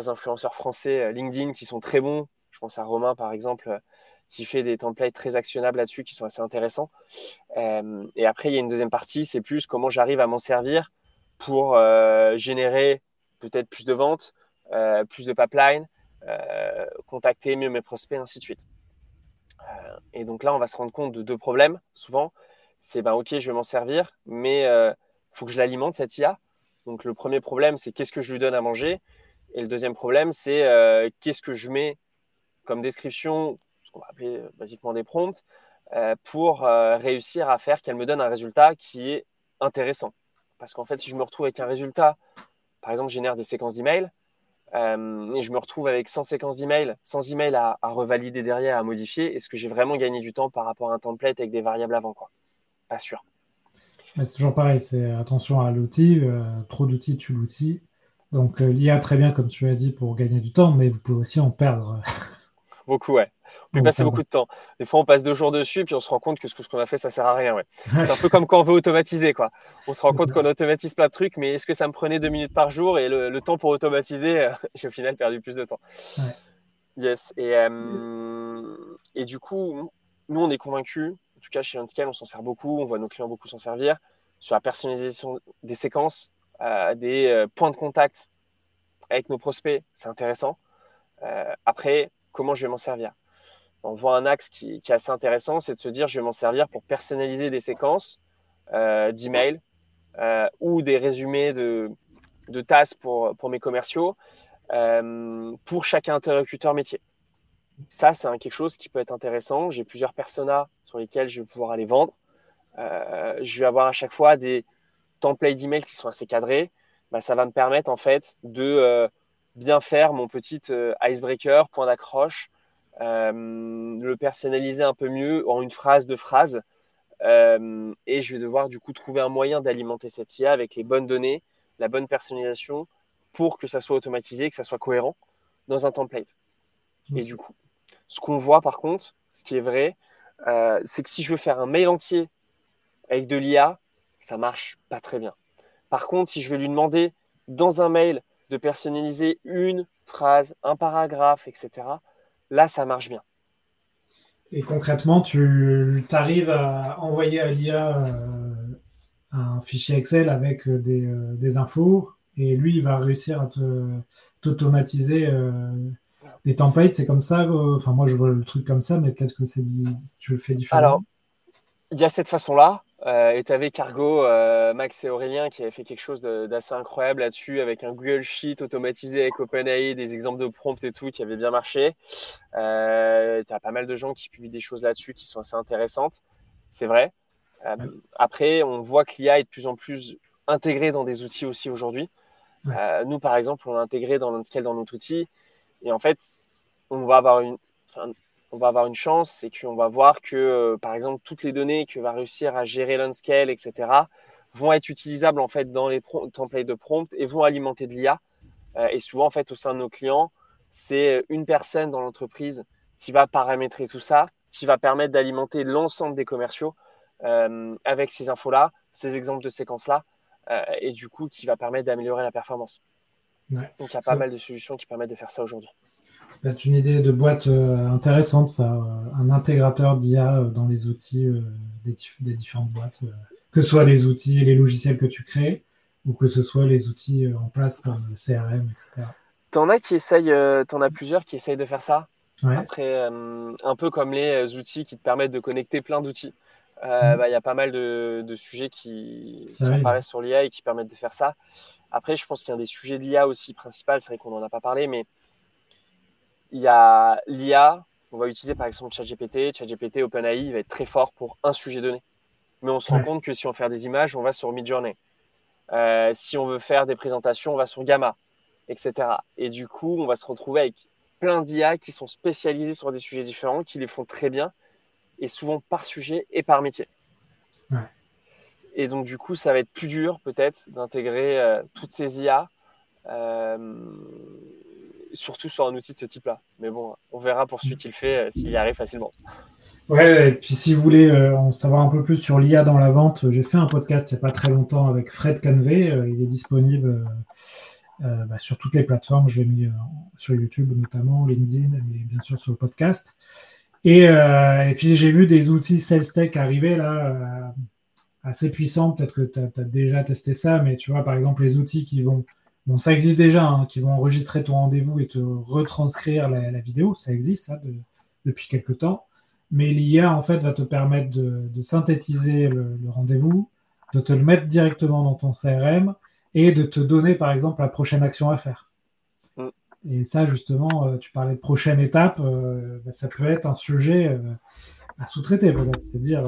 influenceurs français LinkedIn qui sont très bons. Je pense à Romain, par exemple, qui fait des templates très actionnables là-dessus qui sont assez intéressants. Et après, il y a une deuxième partie, c'est plus comment j'arrive à m'en servir pour générer peut-être plus de ventes, plus de pipeline, contacter mieux mes prospects, ainsi de suite. Et donc là, on va se rendre compte de deux problèmes, souvent. C'est OK, je vais m'en servir, mais il faut que je l'alimente, cette IA. Donc le premier problème, c'est qu'est-ce que je lui donne à manger. Et le deuxième problème, c'est qu'est-ce que je mets comme description, on va appeler basiquement des prompts, pour réussir à faire qu'elle me donne un résultat qui est intéressant. Parce qu'en fait, si je me retrouve avec un résultat, par exemple, je génère des séquences d'emails, et je me retrouve avec 100 séquences d'emails, 100 emails à revalider derrière, à modifier, est-ce que j'ai vraiment gagné du temps par rapport à un template avec des variables avant, quoi ? Pas sûr. Mais c'est toujours pareil, c'est attention à l'outil, trop d'outils tue l'outil. Donc l'IA, très bien, comme tu l'as dit, pour gagner du temps, mais vous pouvez aussi en perdre. Beaucoup, ouais. On peut passer beaucoup de temps. Des fois, on passe 2 jours dessus, puis on se rend compte que ce qu'on a fait, ça ne sert à rien. Ouais. C'est un peu comme quand on veut automatiser, quoi. On se rend compte qu'on automatise plein de trucs, mais est-ce que ça me prenait 2 minutes par jour et le temps pour automatiser, j'ai au final perdu plus de temps. Ouais. Yes. Et du coup, nous, on est convaincus, tout cas chez Lonescale, on s'en sert beaucoup, on voit nos clients beaucoup s'en servir, sur la personnalisation des séquences, des points de contact avec nos prospects, c'est intéressant. Après, comment je vais m'en servir ? On voit un axe qui est assez intéressant, c'est de se dire je vais m'en servir pour personnaliser des séquences d'email ou des résumés de tasks pour mes commerciaux, pour chaque interlocuteur métier. Ça, c'est quelque chose qui peut être intéressant. J'ai plusieurs personas sur lesquels je vais pouvoir aller vendre. Je vais avoir à chaque fois des templates d'email qui sont assez cadrés. Bah, ça va me permettre en fait de bien faire mon petit icebreaker, point d'accroche, le personnaliser un peu mieux en une phrase, deux phrases. Et je vais devoir du coup trouver un moyen d'alimenter cette IA avec les bonnes données, la bonne personnalisation pour que ça soit automatisé, que ça soit cohérent dans un template. Et du coup, ce qu'on voit par contre, ce qui est vrai, c'est que si je veux faire un mail entier avec de l'IA, ça marche pas très bien. Par contre, si je veux lui demander dans un mail de personnaliser une phrase, un paragraphe, etc., là, ça marche bien. Et concrètement, tu arrives à envoyer à l'IA un fichier Excel avec des infos et lui, il va réussir à t'automatiser des templates, c'est comme ça. Enfin, moi, je vois le truc comme ça, mais peut-être que tu le fais différemment. Alors, il y a cette façon-là. Et tu avais Cargo, Max et Aurélien qui avaient fait quelque chose d'assez incroyable là-dessus avec un Google Sheet automatisé avec OpenAI, des exemples de prompts et tout qui avaient bien marché. Tu as pas mal de gens qui publient des choses là-dessus qui sont assez intéressantes, c'est vrai. Après, on voit que l'IA est de plus en plus intégrée dans des outils aussi aujourd'hui. Nous, par exemple, on l'a intégré dans Lonescale dans notre outil. Et en fait, on va avoir une chance, c'est qu'on va voir que, par exemple, toutes les données que va réussir à gérer Lonescale, etc., vont être utilisables en fait dans les templates de prompt et vont alimenter de l'IA. Et souvent, en fait, au sein de nos clients, c'est une personne dans l'entreprise qui va paramétrer tout ça, qui va permettre d'alimenter l'ensemble des commerciaux avec ces infos-là, ces exemples de séquences-là, et du coup, qui va permettre d'améliorer la performance. Ouais. Donc, il y a pas mal de solutions qui permettent de faire ça aujourd'hui. C'est peut-être une idée de boîte intéressante, ça, un intégrateur d'IA dans les outils des différentes boîtes, que ce soit les outils et les logiciels que tu crées ou que ce soit les outils en place comme le CRM, etc. T'en as plusieurs qui essayent de faire ça. Ouais. Après, un peu comme les outils qui te permettent de connecter plein d'outils. Bah, y a pas mal de sujets qui apparaissent sur l'IA et qui permettent de faire ça. Après, je pense qu'un des sujets de l'IA aussi principal, c'est vrai qu'on n'en a pas parlé, mais il y a l'IA, on va utiliser par exemple ChatGPT, OpenAI, il va être très fort pour un sujet donné. Mais on se rend compte que si on veut faire des images, on va sur Midjourney. Si on veut faire des présentations, on va sur Gamma, etc. Et du coup, on va se retrouver avec plein d'IA qui sont spécialisés sur des sujets différents, qui les font très bien, et souvent par sujet et par métier. Ouais. Et donc, du coup, ça va être plus dur peut-être d'intégrer toutes ces IA, surtout sur un outil de ce type-là. Mais bon, on verra pour celui qui le fait s'il y arrive facilement. Ouais, et puis si vous voulez en savoir un peu plus sur l'IA dans la vente, j'ai fait un podcast il n'y a pas très longtemps avec Fred Canvey. Il est disponible sur toutes les plateformes. Je l'ai mis sur YouTube notamment, LinkedIn, mais bien sûr sur le podcast. Et puis, j'ai vu des outils sales tech arriver là, assez puissants. Peut-être que tu as déjà testé ça, mais tu vois, par exemple, les outils qui vont... Bon, ça existe déjà, hein, qui vont enregistrer ton rendez-vous et te retranscrire la vidéo. Ça existe, ça, depuis quelques temps. Mais l'IA, en fait, va te permettre de synthétiser le rendez-vous, de te le mettre directement dans ton CRM et de te donner, par exemple, la prochaine action à faire. Et ça, justement, tu parlais de prochaine étape, ça peut être un sujet à sous-traiter, peut-être. C'est-à-dire,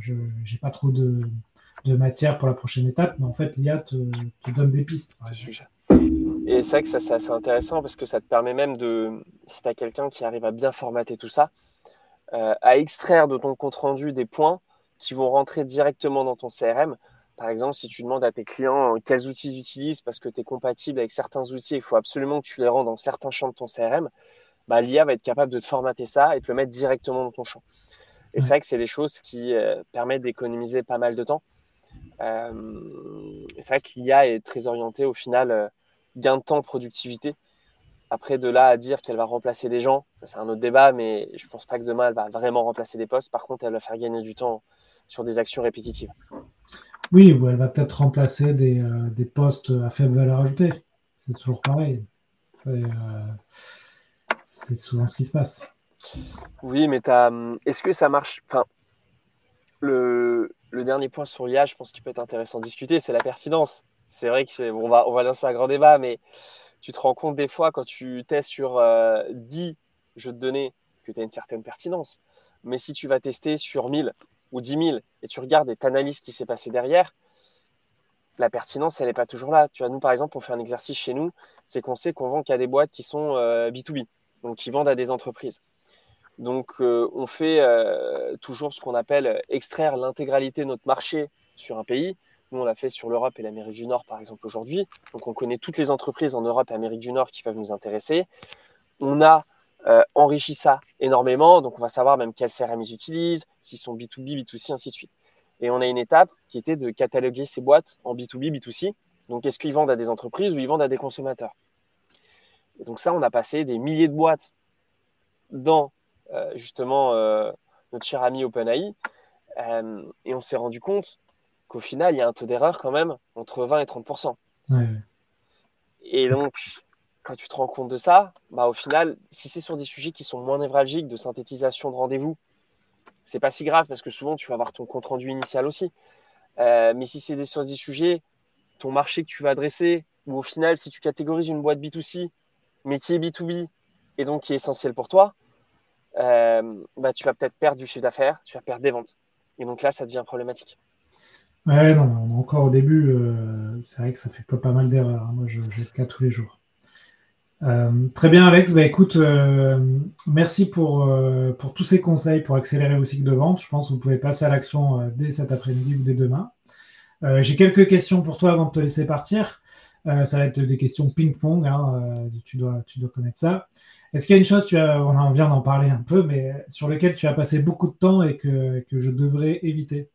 je n'ai pas trop de matière pour la prochaine étape, mais en fait, l'IA te donne des pistes. Et c'est vrai que ça, c'est assez intéressant parce que ça te permet même de, si tu as quelqu'un qui arrive à bien formater tout ça, à extraire de ton compte-rendu des points qui vont rentrer directement dans ton CRM. Par exemple, si tu demandes à tes clients quels outils ils utilisent parce que tu es compatible avec certains outils et il faut absolument que tu les rends dans certains champs de ton CRM, bah, l'IA va être capable de te formater ça et te le mettre directement dans ton champ. Et c'est vrai que c'est des choses qui permettent d'économiser pas mal de temps. C'est vrai que l'IA est très orientée au final gain de temps, productivité. Après, de là à dire qu'elle va remplacer des gens, ça c'est un autre débat, mais je ne pense pas que demain, elle va vraiment remplacer des postes. Par contre, elle va faire gagner du temps sur des actions répétitives. Oui, ou elle va peut-être remplacer des postes à faible valeur ajoutée. C'est toujours pareil. C'est souvent ce qui se passe. Oui, mais est-ce que ça marche... Enfin, le dernier point sur l'IA, je pense qu'il peut être intéressant de discuter, c'est la pertinence. C'est vrai qu'on va lancer un grand débat, mais tu te rends compte des fois quand tu testes sur 10 jeux de données que tu as une certaine pertinence. Mais si tu vas tester sur 1000 ou 10 000 et tu regardes et tu analyses ce qui s'est passé derrière, la pertinence, elle n'est pas toujours là. Tu vois, nous, par exemple, on fait un exercice chez nous, c'est qu'on sait qu'on vend qu'à des boîtes qui sont B2B, donc qui vendent à des entreprises. Donc, on fait toujours ce qu'on appelle extraire l'intégralité de notre marché sur un pays. Nous, on l'a fait sur l'Europe et l'Amérique du Nord, par exemple, aujourd'hui. Donc, on connaît toutes les entreprises en Europe et Amérique du Nord qui peuvent nous intéresser. On a enrichi ça énormément. Donc, on va savoir même quels CRM ils utilisent, s'ils sont B2B, B2C, ainsi de suite. Et on a une étape qui était de cataloguer ces boîtes en B2B, B2C. Donc, est-ce qu'ils vendent à des entreprises ou ils vendent à des consommateurs ? Et donc, ça, on a passé des milliers de boîtes dans... justement notre cher ami OpenAI et on s'est rendu compte qu'au final il y a un taux d'erreur quand même entre 20 et 30%. Ouais. Et donc quand tu te rends compte de ça, bah, au final si c'est sur des sujets qui sont moins névralgiques de synthétisation de rendez-vous, c'est pas si grave parce que souvent tu vas avoir ton compte rendu initial aussi, mais si c'est sur des sujets, ton marché que tu vas adresser, ou au final si tu catégorises une boîte B2C mais qui est B2B et donc qui est essentielle pour toi, tu vas peut-être perdre du chiffre d'affaires, tu vas perdre des ventes. Et donc là, ça devient problématique. Ouais, non, on est encore au début. C'est vrai que ça fait pas mal d'erreurs. Moi, j'ai le cas tous les jours. Très bien, Alex. Bah, écoute, merci pour tous ces conseils pour accélérer vos cycles de vente. Je pense que vous pouvez passer à l'action dès cet après-midi ou dès demain. J'ai quelques questions pour toi avant de te laisser partir. Ça va être des questions ping-pong, hein, tu dois connaître ça. Est-ce qu'il y a une chose, on vient d'en parler un peu, mais sur laquelle tu as passé beaucoup de temps et que je devrais éviter ?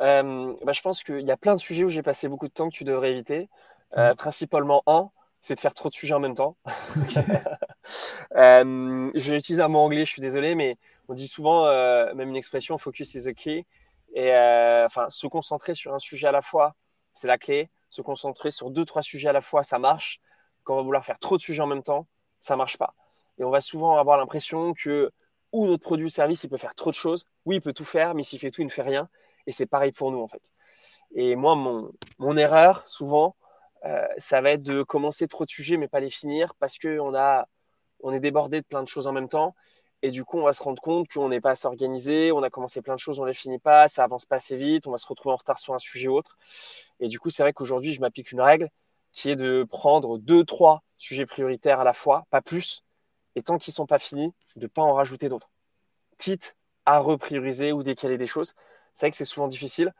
Je pense qu'il y a plein de sujets où j'ai passé beaucoup de temps que tu devrais éviter. Principalement c'est de faire trop de sujets en même temps. Okay. Je vais utiliser un mot anglais, je suis désolé, mais on dit souvent, même une expression, focus is the key. Et se concentrer sur un sujet à la fois, c'est la clé. Se concentrer sur 2-3 sujets à la fois, ça marche. Quand on va vouloir faire trop de sujets en même temps, ça ne marche pas. Et on va souvent avoir l'impression que ou notre produit ou service, il peut faire trop de choses. Oui, il peut tout faire, mais s'il fait tout, il ne fait rien. Et c'est pareil pour nous, en fait. Et moi, mon erreur, souvent, ça va être de commencer trop de sujets, mais pas les finir, parce qu'on est débordé de plein de choses en même temps. Et du coup, on va se rendre compte qu'on n'est pas assez organisé, on a commencé plein de choses, on ne les finit pas, ça avance pas assez vite, on va se retrouver en retard sur un sujet ou autre. Et du coup, c'est vrai qu'aujourd'hui, je m'applique une règle qui est de prendre 2-3 sujets prioritaires à la fois, pas plus, et tant qu'ils ne sont pas finis, de ne pas en rajouter d'autres, quitte à reprioriser ou décaler des choses. C'est vrai que c'est souvent difficile,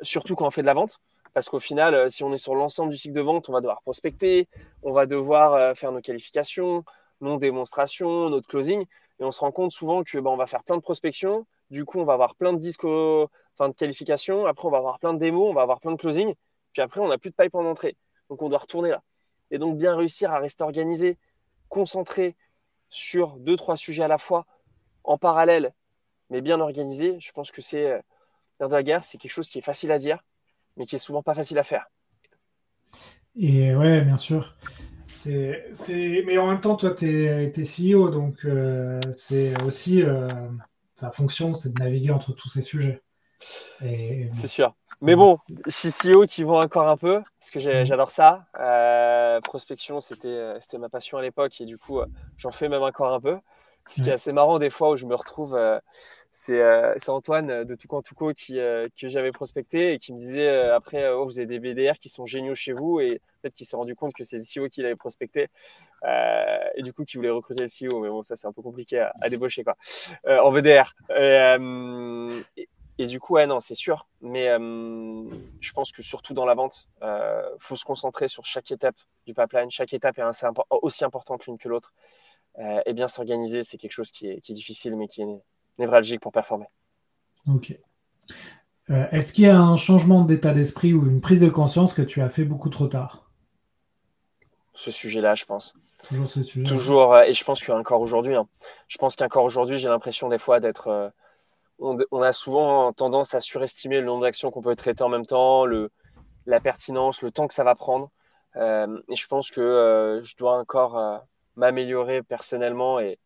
surtout quand on fait de la vente, parce qu'au final, si on est sur l'ensemble du cycle de vente, on va devoir prospecter, on va devoir faire nos qualifications, nos démonstrations, notre closing. Et on se rend compte souvent que on va faire plein de prospection, du coup on va avoir plein de de qualification, après on va avoir plein de démos, on va avoir plein de closing, puis après on n'a plus de pipe en entrée, donc on doit retourner là. Et donc bien réussir à rester organisé, concentré sur 2-3 sujets à la fois, en parallèle, mais bien organisé, je pense que c'est l'art de la guerre, c'est quelque chose qui est facile à dire, mais qui est souvent pas facile à faire. Et ouais, bien sûr. Mais en même temps, toi, t'es CEO, donc c'est aussi sa fonction, c'est de naviguer entre tous ces sujets. C'est sûr. Mais bon, je suis CEO qui vend encore un peu, parce que j'adore ça. Prospection, c'était ma passion à l'époque, et du coup, j'en fais même encore un peu. Ce qui est assez marrant des fois où je me retrouve, c'est Antoine de Toucan-Touco que j'avais prospecté et qui me disait après « vous avez des BDR qui sont géniaux chez vous » et peut-être qu'il s'est rendu compte que c'est le CEO qu'il avait prospecté et du coup qu'il voulait recruter le CEO, mais bon ça c'est un peu compliqué à débaucher quoi, en BDR. Et du coup ouais, non c'est sûr, mais je pense que surtout dans la vente, faut se concentrer sur chaque étape du pipeline, chaque étape est aussi importante l'une que l'autre. Et bien s'organiser, c'est quelque chose qui est difficile mais qui est névralgique pour performer. Ok. Est-ce qu'il y a un changement d'état d'esprit ou une prise de conscience que tu as fait beaucoup trop tard ? ce sujet-là, je pense. Toujours ce sujet. Toujours, et je pense qu'encore aujourd'hui, hein, j'ai l'impression des fois d'être… on a souvent tendance à surestimer le nombre d'actions qu'on peut traiter en même temps, la pertinence, le temps que ça va prendre. Et je pense que je dois encore m'améliorer personnellement et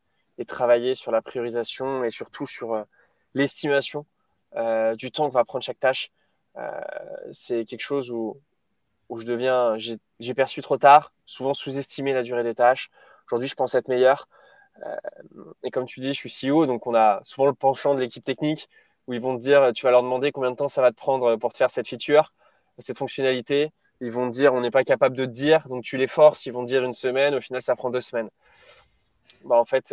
travailler sur la priorisation et surtout sur l'estimation du temps que va prendre chaque tâche. C'est quelque chose où je deviens… J'ai perçu trop tard, souvent sous-estimé la durée des tâches. Aujourd'hui, je pense être meilleur. Et comme tu dis, je suis CEO, donc on a souvent le penchant de l'équipe technique où ils vont te dire, tu vas leur demander combien de temps ça va te prendre pour te faire cette feature, cette fonctionnalité. Ils vont te dire, on n'est pas capable de te dire, donc tu les forces, ils vont te dire une semaine, au final ça prend 2 semaines. Bah, en fait,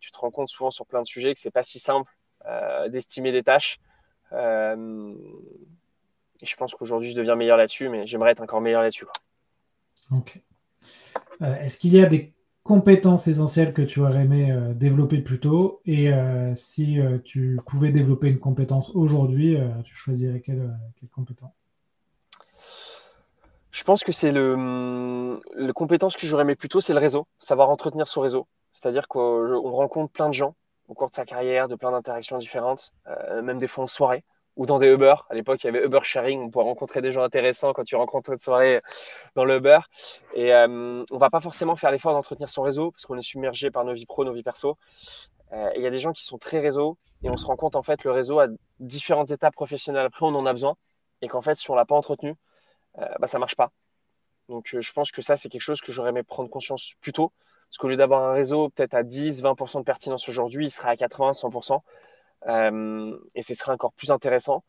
tu te rends compte souvent sur plein de sujets que c'est pas si simple d'estimer des tâches. Et je pense qu'aujourd'hui, je deviens meilleur là-dessus, mais j'aimerais être encore meilleur là-dessus, quoi. Ok. Est-ce qu'il y a des compétences essentielles que tu aurais aimé développer plus tôt, et si tu pouvais développer une compétence aujourd'hui, tu choisirais quelle compétence? Je pense que c'est la compétence que j'aurais aimé plus tôt, c'est le réseau, savoir entretenir son réseau. C'est-à-dire qu'on rencontre plein de gens au cours de sa carrière, de plein d'interactions différentes, même des fois en soirée ou dans des Uber. À l'époque, il y avait Uber Sharing, on pouvait rencontrer des gens intéressants quand tu rencontres une soirée dans l'Uber. Et on ne va pas forcément faire l'effort d'entretenir son réseau parce qu'on est submergé par nos vies pro, nos vies perso. Il y a des gens qui sont très réseaux et on se rend compte en fait le réseau à différentes étapes professionnelles. Après, on en a besoin et qu'en fait, si on ne l'a pas entretenu, bah, ça ne marche pas. Donc, je pense que ça, c'est quelque chose que j'aurais aimé prendre conscience plus tôt. Parce qu'au lieu d'avoir un réseau peut-être à 10-20% de pertinence aujourd'hui, il sera à 80-100%. Et ce sera encore plus intéressant.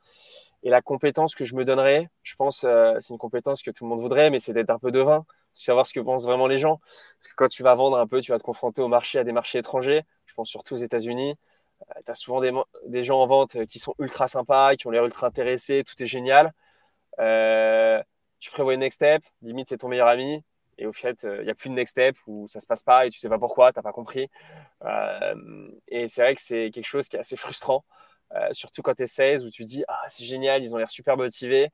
Et la compétence que je me donnerais, je pense, c'est une compétence que tout le monde voudrait, mais c'est d'être un peu devin, savoir ce que pensent vraiment les gens. Parce que quand tu vas vendre un peu, tu vas te confronter au marché, à des marchés étrangers. Je pense surtout aux États-Unis. Tu as souvent des gens en vente qui sont ultra sympas, qui ont l'air ultra intéressés, tout est génial. Tu prévois une next step, limite c'est ton meilleur ami. Et au fait, il n'y a plus de next step où ça ne se passe pas et tu ne sais pas pourquoi, tu n'as pas compris. Et c'est vrai que c'est quelque chose qui est assez frustrant, surtout quand tu es sales où tu te dis « Ah, c'est génial, ils ont l'air super motivés,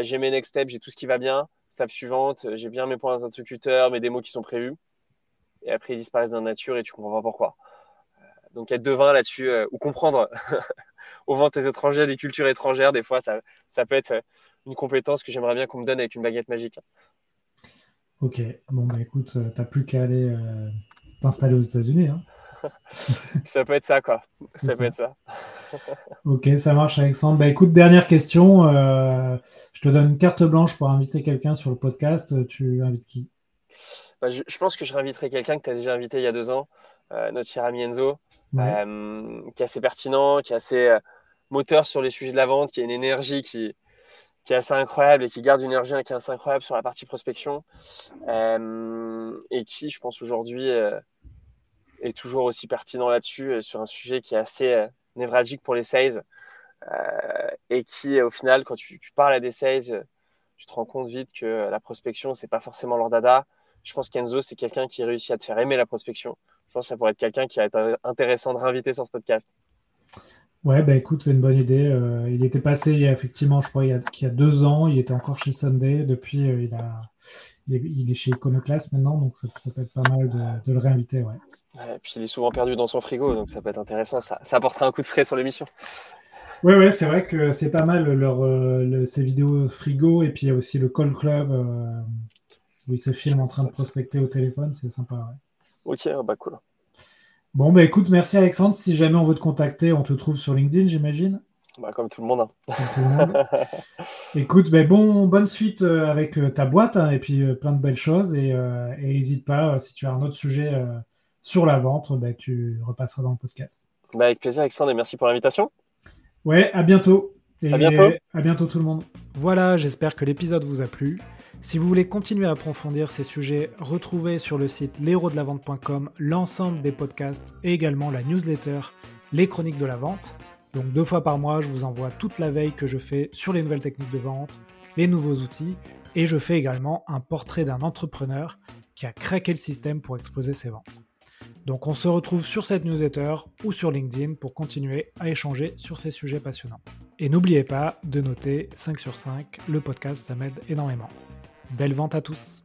j'ai mes next steps, j'ai tout ce qui va bien, step suivante, j'ai bien mes points interlocuteurs, mes démos qui sont prévus. » Et après, ils disparaissent dans la nature et tu ne comprends pas pourquoi. Donc, être devin là-dessus ou comprendre aux ventes étrangères, des cultures étrangères, des fois, ça peut être une compétence que j'aimerais bien qu'on me donne avec une baguette magique. Ok, bon bah écoute, t'as plus qu'à aller t'installer aux États-Unis. Hein. Ça peut être ça, quoi. Ça peut être ça. Ok, ça marche, Alexandre. Bah écoute, dernière question. Je te donne une carte blanche pour inviter quelqu'un sur le podcast. Tu invites qui? Bah, je pense que je réinviterai quelqu'un que tu as déjà invité il y a 2 ans, notre cher ami Enzo, qui est assez pertinent, qui est assez moteur sur les sujets de la vente, qui a une énergie qui est assez incroyable et qui garde une énergie qui est assez incroyable sur la partie prospection et qui, je pense, aujourd'hui est toujours aussi pertinent là-dessus sur un sujet qui est assez névralgique pour les sales et qui, au final, quand tu parles à des sales, tu te rends compte vite que la prospection, c'est pas forcément leur dada. Je pense qu'Enzo, c'est quelqu'un qui réussit à te faire aimer la prospection. Je pense que ça pourrait être quelqu'un qui va être intéressant de réinviter sur ce podcast. Ouais, bah écoute, c'est une bonne idée. Il était passé, il y a effectivement, je crois, il y a 2 ans, il était encore chez Sunday. Depuis, il est chez Iconoclast maintenant, donc ça peut être pas mal de le réinviter. Ouais. Et puis, il est souvent perdu dans son frigo, donc ça peut être intéressant. Ça apportera un coup de frais sur l'émission. Ouais, c'est vrai que c'est pas mal ces vidéos frigo. Et puis, il y a aussi le Call Club où ils se filment en train de prospecter au téléphone. C'est sympa, ouais. Ok, bah cool. Bon, bah écoute, merci Alexandre. Si jamais on veut te contacter, on te trouve sur LinkedIn, j'imagine. Bah, comme tout le monde. Hein. Écoute, bah, bonne suite avec ta boîte hein, et puis plein de belles choses. Et n'hésite pas, si tu as un autre sujet sur la vente, bah, tu repasseras dans le podcast. Bah, avec plaisir Alexandre et merci pour l'invitation. Ouais, à bientôt. À bientôt tout le monde. Voilà, j'espère que l'épisode vous a plu. Si vous voulez continuer à approfondir ces sujets, retrouvez sur le site lesherosdelavente.com l'ensemble des podcasts et également la newsletter Les Chroniques de la Vente. Donc 2 fois par mois, je vous envoie toute la veille que je fais sur les nouvelles techniques de vente, les nouveaux outils et je fais également un portrait d'un entrepreneur qui a craqué le système pour exploser ses ventes. Donc on se retrouve sur cette newsletter ou sur LinkedIn pour continuer à échanger sur ces sujets passionnants. Et n'oubliez pas de noter 5/5, le podcast ça m'aide énormément. Belle vente à tous!